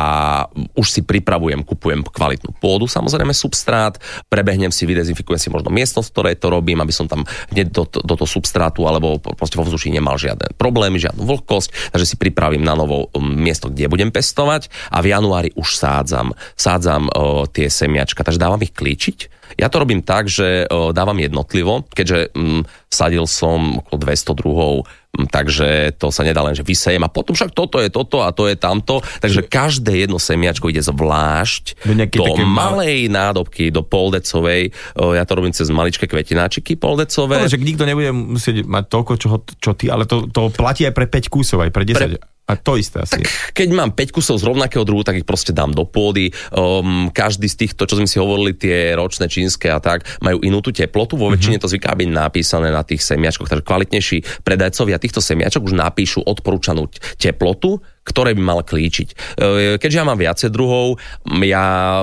už si pripravujem, kupujem kvalitnú pôdu, samozrejme substrát, prebehnem si, vydezinfikujem si možno miestnosť, ktoré to robím, aby som tam hneď do, do toho substrátu alebo proste vo vzduchu nemal žiadne problémy, žiadnu vlhkosť, takže si pripravím na novo miesto, kde budem pestovať a v januári už sádzam, sádzam o, tie semiačka, takže dávam ich klíčiť. Ja to robím tak, že dávam jednotlivo, keďže m, sadil som okolo dvesto druhov, takže to sa nedá len, že vysejem a potom však toto je toto a to je tamto, takže každé jedno semiačko ide zvlášť do malej nádobky, do poldecovej, ja to robím cez maličké kvetináčiky poldecové. Ale že nikto nebude musieť mať toľko, čo, čo ty, ale to, to platí aj pre päť kusov, aj pre desať. Pre... A to isté asi. Tak keď mám päť kusov z rovnakého druhu, tak ich proste dám do pôdy. Um, každý z týchto, čo sme si hovorili, tie ročné, čínske a tak, majú inú tú teplotu. Vo väčšine to zvyká byť napísané na tých semiačkoch. Takže kvalitnejší predajcovia týchto semiačok už napíšu odporúčanú teplotu, ktoré by mal klíčiť. Keďže ja mám viacej druhov, ja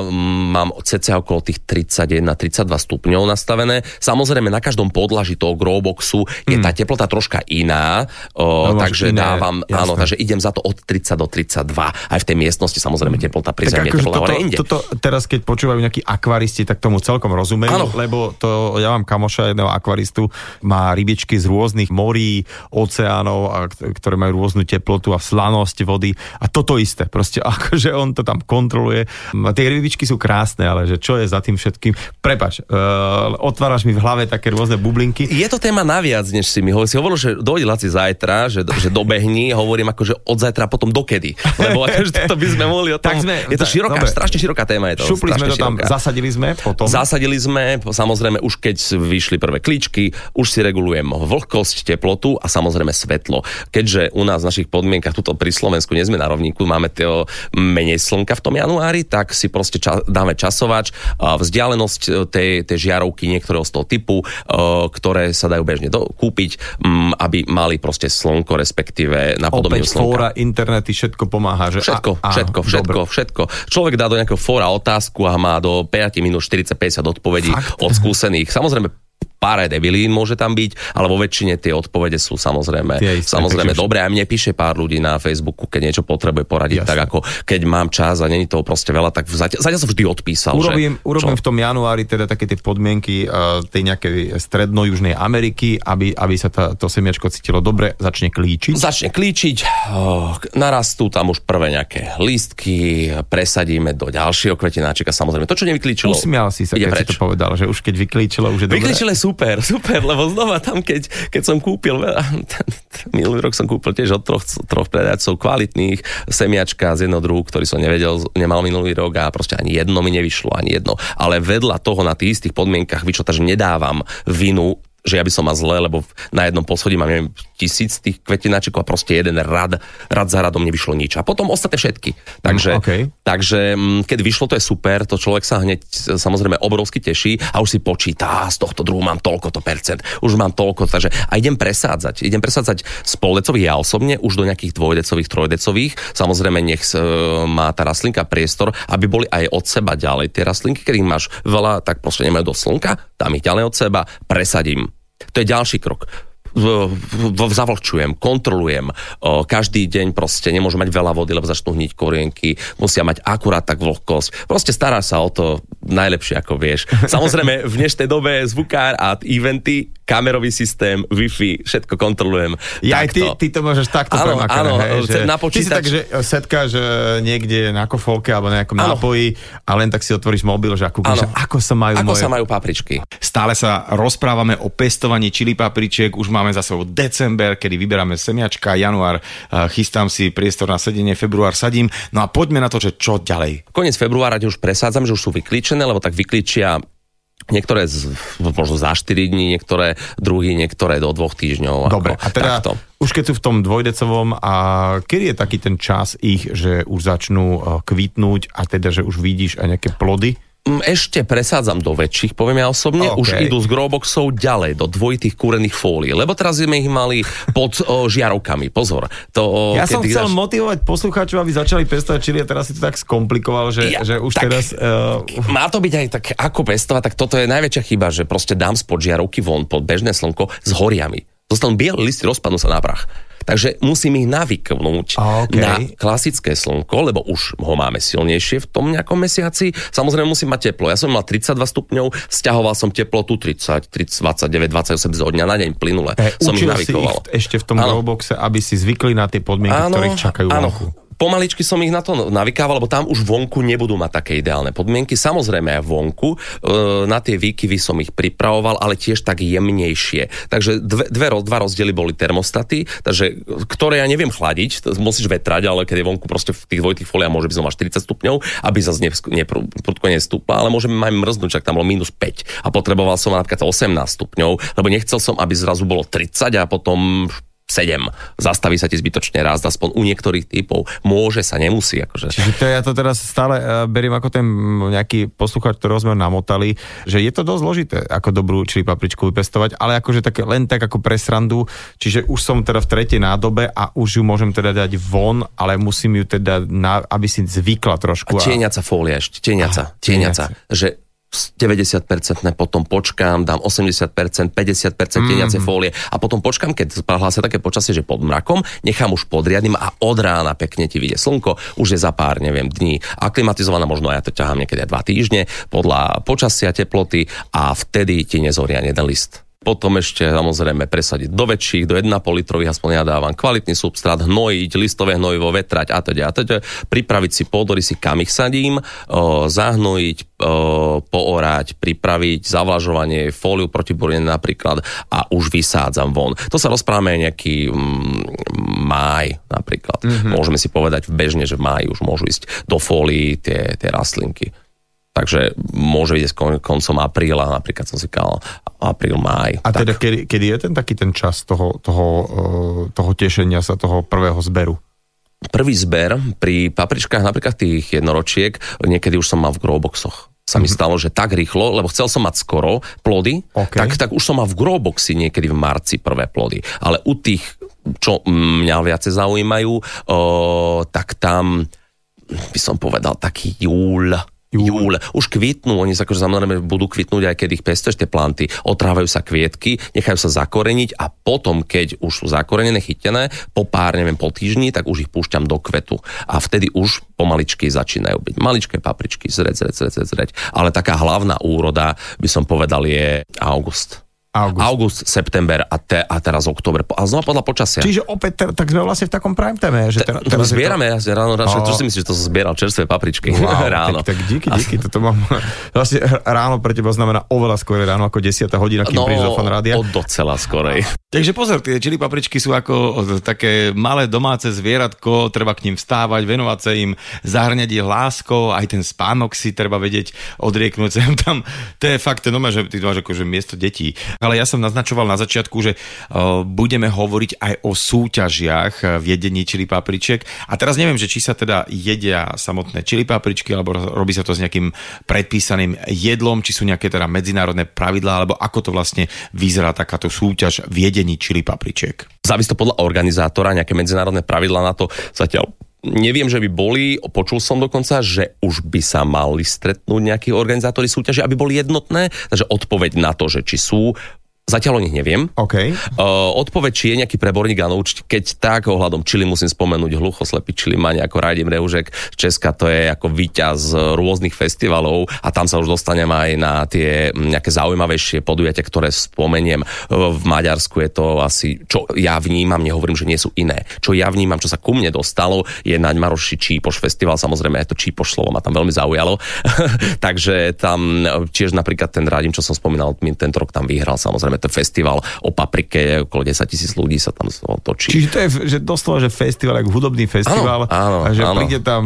mám cca okolo tých tridsaťjeden tridsaťdva stupňov nastavené. Samozrejme, na každom podlaží toho growboxu je hmm. tá teplota troška iná, no, takže iné, dávam, jasné. Áno, takže idem za to od tridsať do tridsaťdva. Aj v tej miestnosti samozrejme teplota pri zemi, teplota hore inde. Toto teraz, keď počúvajú nejakí akvaristi, tak tomu celkom rozumejú, ano. Lebo to, ja mám kamoša jedného akvaristu, má rybičky z rôznych morí, oceánov, a, ktoré majú rôznu teplotu a slanosť vody a toto isté. Proste akože on to tam kontroluje. Tie rybičky sú krásne, ale že čo je za tým všetkým? Prepáč, uh, otváraš mi v hlave také rôzne bublinky. Je to téma naviac, než si mi hovoril. Si hovoril, že dojde Laci zajtra, že, že dobehni, hovorím akože od zajtra potom dokedy. Lebo akože to by sme mohli o tom... Sme, je to široká, dobre. Strašne široká téma. Je to, šupli sme to tam, široká. Zasadili sme potom. Zasadili sme, samozrejme už keď vyšli prvé klíčky, už si regulujem vlhkosť, teplotu a samozrejme svetlo. Keďže u nás v našich podmienkach tuto pri Slovensku nie sme na rovníku, máme toho menej slnka v tom januári, tak si proste ča- dáme časovač, vzdialenosť tej, tej žiarovky niektorého z toho typu, ktoré sa dajú bežne do- kúpiť, aby mali proste slnko, respektíve napodobenie slnka. Opäť fóra, internety, všetko pomáha, že? Všetko, a, všetko, a, všetko, dobre. všetko. Človek dá do nejakého fóra otázku a má do päť minút štyridsať päťdesiat odpovedí Fakt? Od skúsených. Samozrejme, pár debilín môže tam byť, ale vo väčšine tie odpovede sú samozrejme, isté, samozrejme dobré. A mne píše pár ľudí na Facebooku, keď niečo potrebuje poradiť, jasne. Tak ako keď mám čas a není toho proste veľa, tak zatiaľ zatiaľ som vždy odpísal. Urobím, že, urobím v tom januári teda také tie podmienky uh, tej nejakej stredno-južnej Ameriky, aby, aby sa tá, to semiačko cítilo dobre, začne klíčiť. Začne klíčiť, oh, narastú tam už prvé nejaké lístky, presadíme do ďalšieho kvetináčika, samozrejme. To, čo nevyklíčilo, usmial si sa, keď si to povedal, že už keď vyklíčilo, už je dobre. Super, super, lebo znova tam, keď, keď som kúpil, minulý rok som kúpil tiež od troch, troch predajcov kvalitných, semiačka z jedného druhu, ktorý som nevedel, nemal minulý rok a proste ani jedno mi nevyšlo, ani jedno. Ale vedľa toho na tých istých podmienkach vyčota, že nedávam vinu, že ja by som mal zle, lebo na jednom poschodí mám, neviem, tisíc tých kvetináčikov a proste jeden rad, rad za radom nevyšlo nič. A potom ostatné všetky. Takže, okay. takže keď vyšlo, to je super, to človek sa hneď samozrejme obrovsky teší a už si počíta, z tohto druhu mám toľko to percent, už mám toľko, takže a idem presádzať. Idem presádzať z poldecových ja osobne, už do nejakých dvojdecových, trojdecových. Samozrejme, nech má tá rastlinka priestor, aby boli aj od seba ďalej. Tie rastlinky, keď ich máš veľa, tak proste nemajú do slnka, dám ich ďalej od seba, presadím. To je ďalší krok. Zavlčujem, kontrolujem. Každý deň proste nemôžu mať veľa vody, lebo začnú hniť korienky, musia mať akurát tak vlhkosť. Proste stará sa o to najlepšie, ako vieš. Samozrejme, v dnešnej dobe zvukár a eventy, kamerový systém, Wi-Fi, všetko kontrolujem. Ja aj ty, ty to môžeš takto premakané. Ty si tak, že setkáš niekde na kofolke alebo na nejakom ano. Nápoji a len tak si otvoríš mobil, že ako, kúš, ako sa majú ako moje... sa majú papričky. Stále sa rozprávame o pestovaní čili papričiek, už máme za sebou december, kedy vyberáme semiačka, január, chystám si priestor na sedenie, február sadím, no a poďme na to, že čo ďalej. Koniec februára už presádzam, že už sú vyklíčené, lebo tak vyklíčia niektoré z, možno za štyri dní, niektoré druhý, niektoré do dvoch týždňov. Dobre, ako, a teda takto. Už keď sú v tom dvojdecovom a kedy je taký ten čas ich, že už začnú kvitnúť a teda, že už vidíš aj nejaké plody? ešte presádzam do väčších, poviem ja osobne, okay. Už idú z growboxov ďalej do dvojitých kúrených fólií, lebo teraz sme ich mali pod o, žiarovkami, pozor. To, o, ja som chcel daš... motivovať poslucháčov, aby začali pestovať čili a teraz si to tak skomplikoval, že, ja, že už tak, teraz... Uh... Má to byť aj tak, ako pestovať, tak toto je najväčšia chyba, že proste dám spod žiarovky von, pod bežné slnko s horiami. Zostanú biele listy, rozpadnú sa na prach. Takže musím ich navyknúť okay. na klasické slnko, lebo už ho máme silnejšie v tom nejakom mesiaci. Samozrejme musím mať teplo. Ja som mal tridsaťdva stupňov, stiahoval som teplotu tridsať, tridsať, dvadsaťdeväť, dvadsaťosem zo dňa na deň plynule. Hey, som ich navikoval. Učil si ich ešte v tom growboxe, aby si zvykli na tie podmienky, áno, ktorých čakajú vonku. Pomaličky som ich na to navykával, lebo tam už vonku nebudú mať také ideálne podmienky. Samozrejme aj vonku, na tie výkyvy som ich pripravoval, ale tiež tak jemnejšie. Takže dve, dve, dva rozdiely boli termostaty, takže, ktoré ja neviem chladiť, musíš vetrať, ale keď je vonku proste v tých dvojitých foliách môže byť som až štyridsať stupňov, aby zase neprudko nestúpla, ale môžeme mať mrznúť, ak tam bolo mínus päť a potreboval som napríklad osemnásť stupňov, lebo nechcel som, aby zrazu bolo tridsať a potom... sedem. Zastaví sa ti zbytočne rast, aspoň u niektorých typov. Môže sa, nemusí. Akože. Čiže to, ja to teraz stále uh, beriem ako ten nejaký poslucháč, ktorého sme namotali, že je to dosť zložité, ako dobrú čili papričku vypestovať, ale akože tak, len tak ako pre srandu. Čiže už som teda v tretej nádobe a už ju môžem teda dať von, ale musím ju teda, na, aby si zvykla trošku. A tieňaca a... fólia ešte, tieňaca, tieňaca, že... deväťdesiat percent potom počkám, dám osemdesiat percent, päťdesiat percent teniace mm. fólie a potom počkám, keď hlásia také počasie, že pod mrakom, nechám už pod riadnym a od rána pekne ti vyjde slnko, už je za pár, neviem, dní aklimatizovaná, možno ja to ťahám niekedy aj dva týždne, podľa počasia, teploty a vtedy ti nezoria jeden list. Potom ešte samozrejme presadiť do väčších, do jeden a pol litrových, aspoň ja dávam kvalitný substrát, hnojiť, listové hnojivo, vetrať a teda, a teda, pripraviť si pôdory, si kam ich sadím, o, zahnojiť, o, poorať, pripraviť, zavlažovanie, fóliu proti burine napríklad a už vysádzam von. To sa rozprávame nejaký mm, máj napríklad. Mm-hmm. Môžeme si povedať bežne, že v máji už môžu ísť do fólii tie, tie rastlinky. Takže môže ísť kon, koncom apríla, napríklad som si kal apríl, máj. A tak. Teda kedy, kedy je ten taký ten čas toho, toho, toho tešenia sa, toho prvého zberu? Prvý zber pri papričkách, napríklad tých jednoročiek, niekedy už som mal v growboxoch. Sa mi stalo, že tak rýchlo, lebo chcel som mať skoro plody, okay. tak, tak už som mal v growboxi niekedy v marci prvé plody. Ale u tých, čo mňa viacej zaujímajú, o, tak tam by som povedal taký júl, Júl. Už kvitnú, oni sa akože samozrejme budú kvitnúť aj keď ich pestuješ tie planty. Otrávajú sa kvietky, nechajú sa zakoreniť a potom, keď už sú zakorenené, chytené, po pár, neviem, po týždni, tak už ich púšťam do kvetu. A vtedy už pomaličky začínajú byť maličké papričky, zreť, zreť, zreť, zreť. Ale taká hlavná úroda, by som povedal, je august. August. August, september a, te, a teraz október. A znova podľa počasia. Čiže opäť, ter, tak sme vlastne v takom prime time. Že ter, te, teraz zbierame, to... ja ráno, ráno, oh. čo si myslíš, že to som zbieral čerstvé papričky wow, ráno. Tak, tak díky, díky, a... toto mám. Vlastne ráno pre teba znamená oveľa skôr ráno ako desiata hodina, kým no, príš do fanrádia. No, docela skorej. Takže pozor, tie čili papričky sú ako také malé domáce zvieratko, treba k nim vstávať, venovať sa im, zahrňať ich láskou, aj ten spánok si treba vedieť odrieknúť sem tam. To je fakt, no, že ty máš akože miesto detí. Ale ja som naznačoval na začiatku, že uh, budeme hovoriť aj o súťažiach v jedení čili papričiek. A teraz neviem, že či sa teda jedia samotné čili papričky, alebo robí sa to s nejakým predpísaným jedlom, či sú nejaké teda medzinárodné pravidlá, alebo ako to vlastne vyzerá takáto súťaž v jedení čili papričiek. Závisí to podľa organizátora, nejaké medzinárodné pravidlá na to zatiaľ neviem, že by boli, počul som dokonca, že už by sa mali stretnúť nejakí organizátori súťaže, aby boli jednotné. Takže odpoveď na to, že či sú, zatiaľ o nich neviem. Okay. Uh, odpoveď, či je nejaký preborník, áno, určite, keď tak ohľadom čili musím spomenúť hluchoslepý čilimáň, ako Radim Reužek z Česka, to je ako víťaz rôznych festivalov a tam sa už dostanem aj na tie nejaké zaujímavejšie podujatia, ktoré spomeniem. V Maďarsku je to asi, čo ja vnímam, nehovorím, že nie sú iné. Čo ja vnímam, čo sa ku mne dostalo, je naň Maroš Čípoš festival, samozrejme aj to Čípoš slovo ma tam veľmi zaujalo. Takže tam tiež napríklad ten Radim, čo som spomínal, tento rok tam vyhral, samozrejme samozrejme ten festival o paprike, okolo desaťtisíc ľudí sa tam točí. Čiže to je že doslova, že festival, ako hudobný festival, áno, áno, a že áno. Príde tam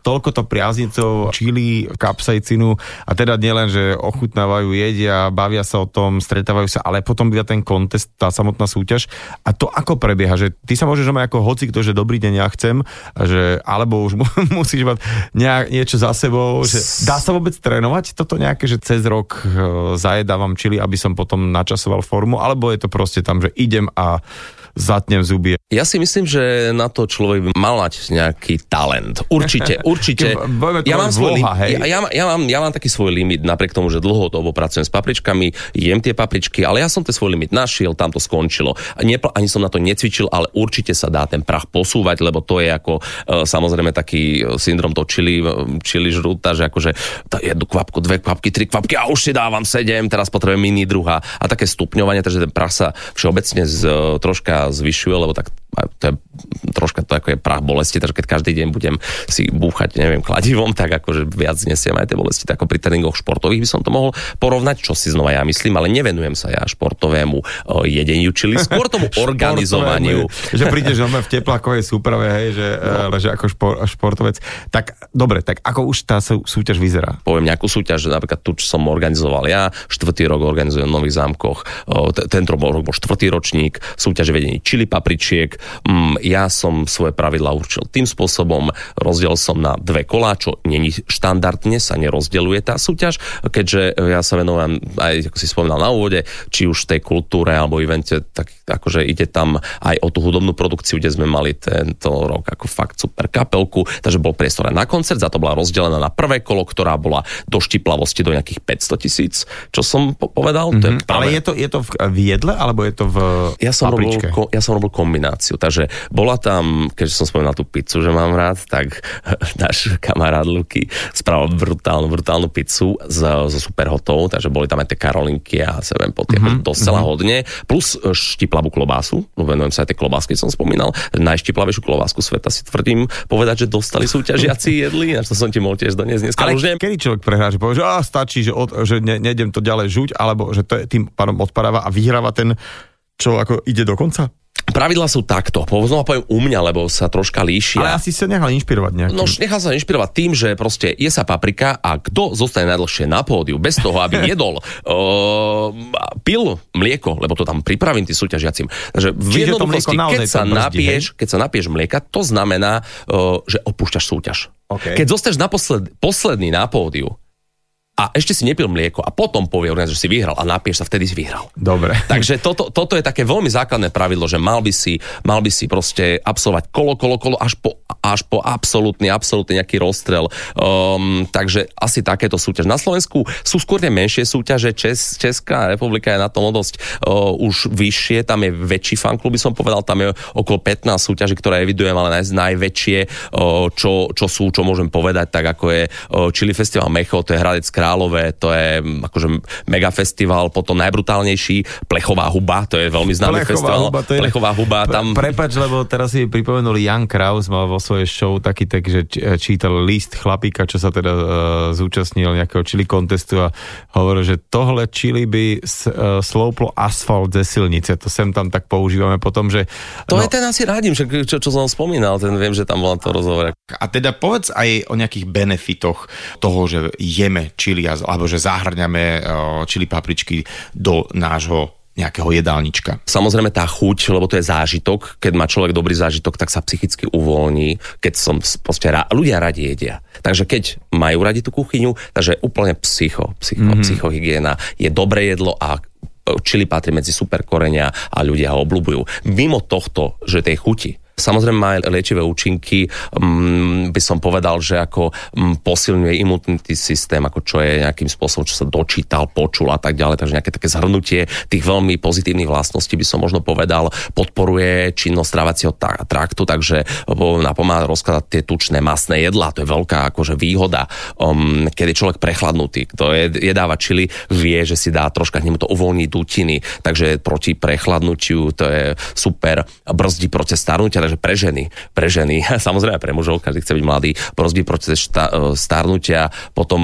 toľkoto priaznicov, čili, kapsaicinu a teda nielen, že ochutnávajú, jedia, bavia sa o tom, stretávajú sa, ale potom býva ten kontest, tá samotná súťaž a to ako prebieha, že ty sa môžeš mať ako hocikto, že dobrý deň, ja chcem, že, alebo už musíš mať nejak, niečo za sebou, že dá sa vôbec trénovať toto nejaké, že cez rok zajedávam čili, aby som potom načasoval formu, alebo je to proste tam, že idem a zatnem zuby. Ja si myslím, že na to človek by mal mať nejaký talent. Určite, určite. Ja mám, svoj vloha, lim- ja, ja, ja, mám, ja mám taký svoj limit, napriek tomu, že dlhodobo pracujem s papričkami, jem tie papričky, ale ja som ten svoj limit našiel, tam to skončilo. Nepl- ani som na to necvičil, ale určite sa dá ten prach posúvať, lebo to je ako e, samozrejme taký syndrom toho čili, čili žrúta, že akože jednu kvapku, dve kvapky, tri kvapky a už si dávam sedem, teraz potrebujem iný druhá. A také stupňovanie, takže ten prach sa všeobecne z, troška zvyšuje, lebo tak to je troška to ako je prach bolesti, takže keď každý deň budem si búchať, neviem, kladivom, tak akože viac nesiem aj tie bolesti, tak ako pri tréningoch športových by som to mohol porovnať, čo si znova ja myslím, ale nevenujem sa ja športovému jedeniu, čili skôr tomu organizovaniu. Že prídeš v teplákovej súprave, hej, že no. Leže ako špor, športovec. Tak dobre, tak ako už tá súťaž vyzerá? Poviem nejakú súťaž, napríklad tu, čo som organizoval ja, štvrtý rok organizujem v Nových Zámkoch, tento rok bol štvrtý ročník, súťaž vedení čili papričiek. Ja som svoje pravidlá určil tým spôsobom, rozdiel som na dve kolá, čo není štandardne, sa nerozdeľuje tá súťaž, keďže ja sa venujem, aj ako si spomínal na úvode, či už tej kultúre alebo evente, tak akože ide tam aj o tú hudobnú produkciu, kde sme mali tento rok ako fakt super kapelku, takže bol priestor na koncert, za to bola rozdelená na prvé kolo, ktorá bola do štiplavosti do nejakých päťsto tisíc, čo som povedal. Mm-hmm. To je práve... Ale je to, je to v jedle, alebo je to v ja som papričke? Robil, ja som robil kombináciu, takže bola tam, keďže som spomenul tú pizzu, že mám rád, tak náš kamarát Luky spravil brutálnu, brutálnu pizzu zo super hotovou, takže boli tam aj tie Karolinky a Seven Pot, mm-hmm. dosť celá mm-hmm. hodne, plus štiplavú klobásu, venujem sa aj tie klobásky, som spomínal, najštiplavejšiu klobásku sveta si tvrdím povedať, že dostali súťažiaci jedli, až to som ti mohol tiež doniesť dneska. Ale už neviem. Kedy človek prehrá, že povie, že á, stačí, že, od, že ne, nejdem to ďalej žuť, alebo že to je, tým pádom odpadáva a vyhráva ten, čo ako ide do konca? Pravidlá sú takto. Znova poviem u mňa, lebo sa troška líšia. Ale asi sa nechal inšpirovať nejakým. No, nechal sa inšpirovať tým, že proste je sa paprika a kto zostane najdlhšie na pódiu bez toho, aby jedol, uh, pil mlieko, lebo to tam pripravím tým súťažiacim. Takže v jednoduchosti, keď sa napiješ, keď sa napiješ mlieka, to znamená, uh, že opúšťaš súťaž. Okay. Keď zostaneš naposled, posledný na pódiu, a ešte si nepil mlieko a potom povie organizátor, že si vyhral a napiješ sa, vtedy si vyhral. Dobre. Takže toto, toto je také veľmi základné pravidlo, že mal by si, mal by si proste absolvovať kolo, kolo, kolo až po, až po absolútny, absolútny nejaký rozstrel. Um, takže asi takéto súťaž. Na Slovensku sú skôr menšie súťaže, Čes, Česká republika je na tom dosť uh, už vyššie, tam je väčší fanklub, by som povedal, tam je okolo pätnásť súťaží, ktoré evidujem, ale naj, najväčšie, uh, čo, čo sú, čo môžem povedať, tak ako je uh, Chili festival Mecho, to je Hradec Králové, to je akože mega festival, potom najbrutálnejší Plechová huba, to je veľmi známy Plechová festival. Huba, to je... Plechová huba, tam... Prepač, lebo teraz si pripomenul, Jan Kraus mal vo svojej show taký tak, že čítal list chlapíka, čo sa teda uh, zúčastnil nejakého čili kontestu a hovoril, že tohle čili by s, uh, slouplo asfalt ze silnice. To sem tam tak používame potom, že... To no... je ten asi rádim, čo, čo, čo som spomínal, ten viem, že tam bola to rozhovor. A teda povedz aj o nejakých benefitoch toho, že jeme čili alebo že zahrňame čili papričky do nášho nejakého jedálnička. Samozrejme tá chuť, lebo to je zážitok. Keď má človek dobrý zážitok, tak sa psychicky uvoľní, keď som proste rá... ľudia radi jedia. Takže keď majú radi tú kuchyňu, takže úplne psycho, psycho, mm-hmm. psychohygiena, je dobré jedlo a čili patrí medzi super korenia a ľudia ho obľúbujú. Mimo tohto, že tej chuti, samozrejme má liečivé účinky, by som povedal, že ako posilňuje imunitný systém, ako čo je nejakým spôsobom, čo sa dočítal, počul a tak ďalej, takže nejaké také zhrnutie tých veľmi pozitívnych vlastností by som možno povedal, podporuje činnosť trávacieho traktu, takže napomáha rozkladať tie tučné masné jedlá, to je veľká akože výhoda, um, keď je človek prechladnutý, kto je, jedáva čili, vie, že si dá troška k nemu to uvoľní dutiny, takže proti prechladnutiu to je super, brzdí proces starnutia. teda, že pre ženy, pre ženy, samozrejme pre mužov, každý chce byť mladý, prosby proces šta, starnutia, potom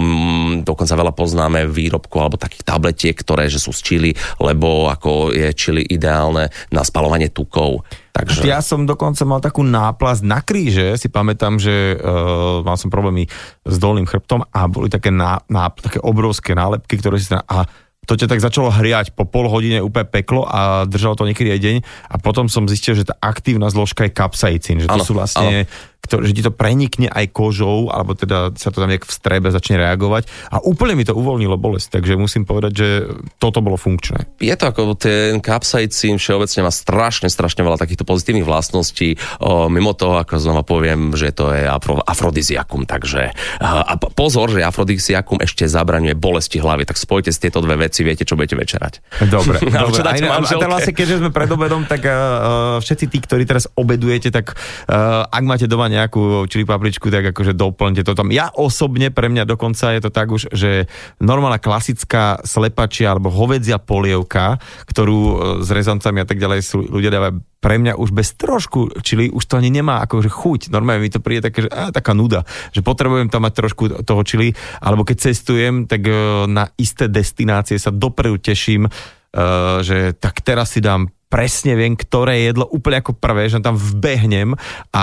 dokonca veľa poznáme výrobku alebo takých tabletiek, ktoré že sú z Čili, lebo ako je Čili ideálne na spalovanie tukov. Takže... Ja som dokonca mal takú náplasť na kríže, si pamätám, že uh, mal som problémy s dolným chrbtom a boli také, ná, ná, také obrovské nálepky, ktoré si... A to ťa tak začalo hriať po pol hodine úplne peklo a držalo to niekedy aj deň a potom som zistil, že tá aktívna zložka je kapsaicín, že to ano, sú vlastne... Ano. Ktoré, že ti to prenikne aj kožou, alebo teda sa to tam nejak v strebe začne reagovať. A úplne mi to uvoľnilo bolesť, takže musím povedať, že toto bolo funkčné. Je to ako ten kapsaicín všeobecne má strašne, strašne veľa takýchto pozitívnych vlastností. O, mimo toho, ako znova poviem, že to je afro, afrodiziakum, takže a pozor, že afrodiziakum ešte zabraňuje bolesti hlavy, tak spojte si tieto dve veci, viete, čo budete večerať. Dobre, dobre. Aj, a teda vlastne, keďže sme pred obedom, tak uh, všetci tí, ktorí teraz obedujete, tak uh, ak máte doma nejakú chili papričku, tak akože doplňte to tam. Ja osobne, pre mňa dokonca je to tak už, že normálna klasická slepačia alebo hovedzia polievka, ktorú s rezancami a tak ďalej sú, ľudia dávajú pre mňa už bez trošku chili, už to ani nemá akože chuť. Normálne mi to príde také, že á, taká nuda, že potrebujem tam mať trošku toho chili, alebo keď cestujem, tak na isté destinácie sa dopredu teším, že tak teraz si dám presne viem, ktoré jedlo úplne ako prvé, že tam vbehnem a, a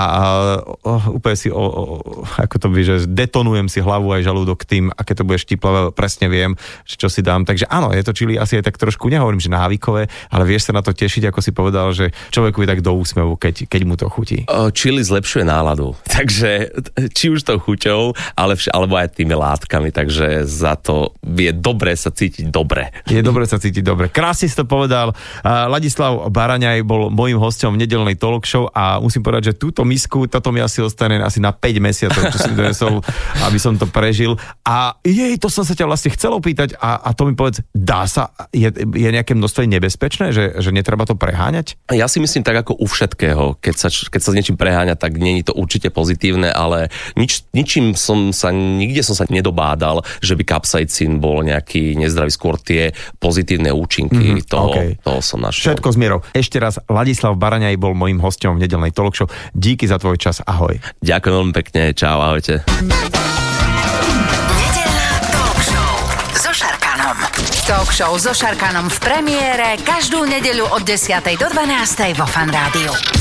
oh, úplne si, oh, oh, ako to by, že detonujem si hlavu aj žalúdok tým, aké to bude štiplavé, presne viem, čo si dám. Takže áno, je to chili asi aj tak trošku, nehovorím, že návykové, ale vieš sa na to tešiť, ako si povedal, že človeku je tak do úsmevu, keď, keď mu to chutí. Chili zlepšuje náladu, takže či už to chuťou, ale vš- alebo aj tými látkami, takže za to je dobre sa cítiť dobre. Je dobre sa cítiť dobre. Krásne si to povedal. Ladislav Barňa bol mojím hosťom v nedeľnej talk show a musím povedať, že túto misku, toto mi asi ostane asi na päť mesiacov, čo som donesol, aby som to prežil. A jej, to som sa ťa vlastne chcel opýtať a, a to mi povedz, dá sa, je, je nejaké množstvo nebezpečné, že, že netreba to preháňať? Ja si myslím tak ako u všetkého, keď sa, keď sa s niečím preháňa, tak nie je to určite pozitívne, ale nič, ničím som sa, nikde som sa nedobádal, že by kapsaicín bol nejaký nezdravý, skôr tie pozitívne účinky mm-hmm, toho, okay. toho som našiel. Všetko zmier- Ešte raz, Ladislav Barňa bol mojím hosťom v nedeľnej talk show. Díky za tvoj čas, ahoj. Ďakujem veľmi pekne, čau, ahojte. Nedeľná talk show so Šarkanom. Talk show so Šarkanom v premiére každú nedeľu od desiatej do dvanástej vo Fan Rádiu.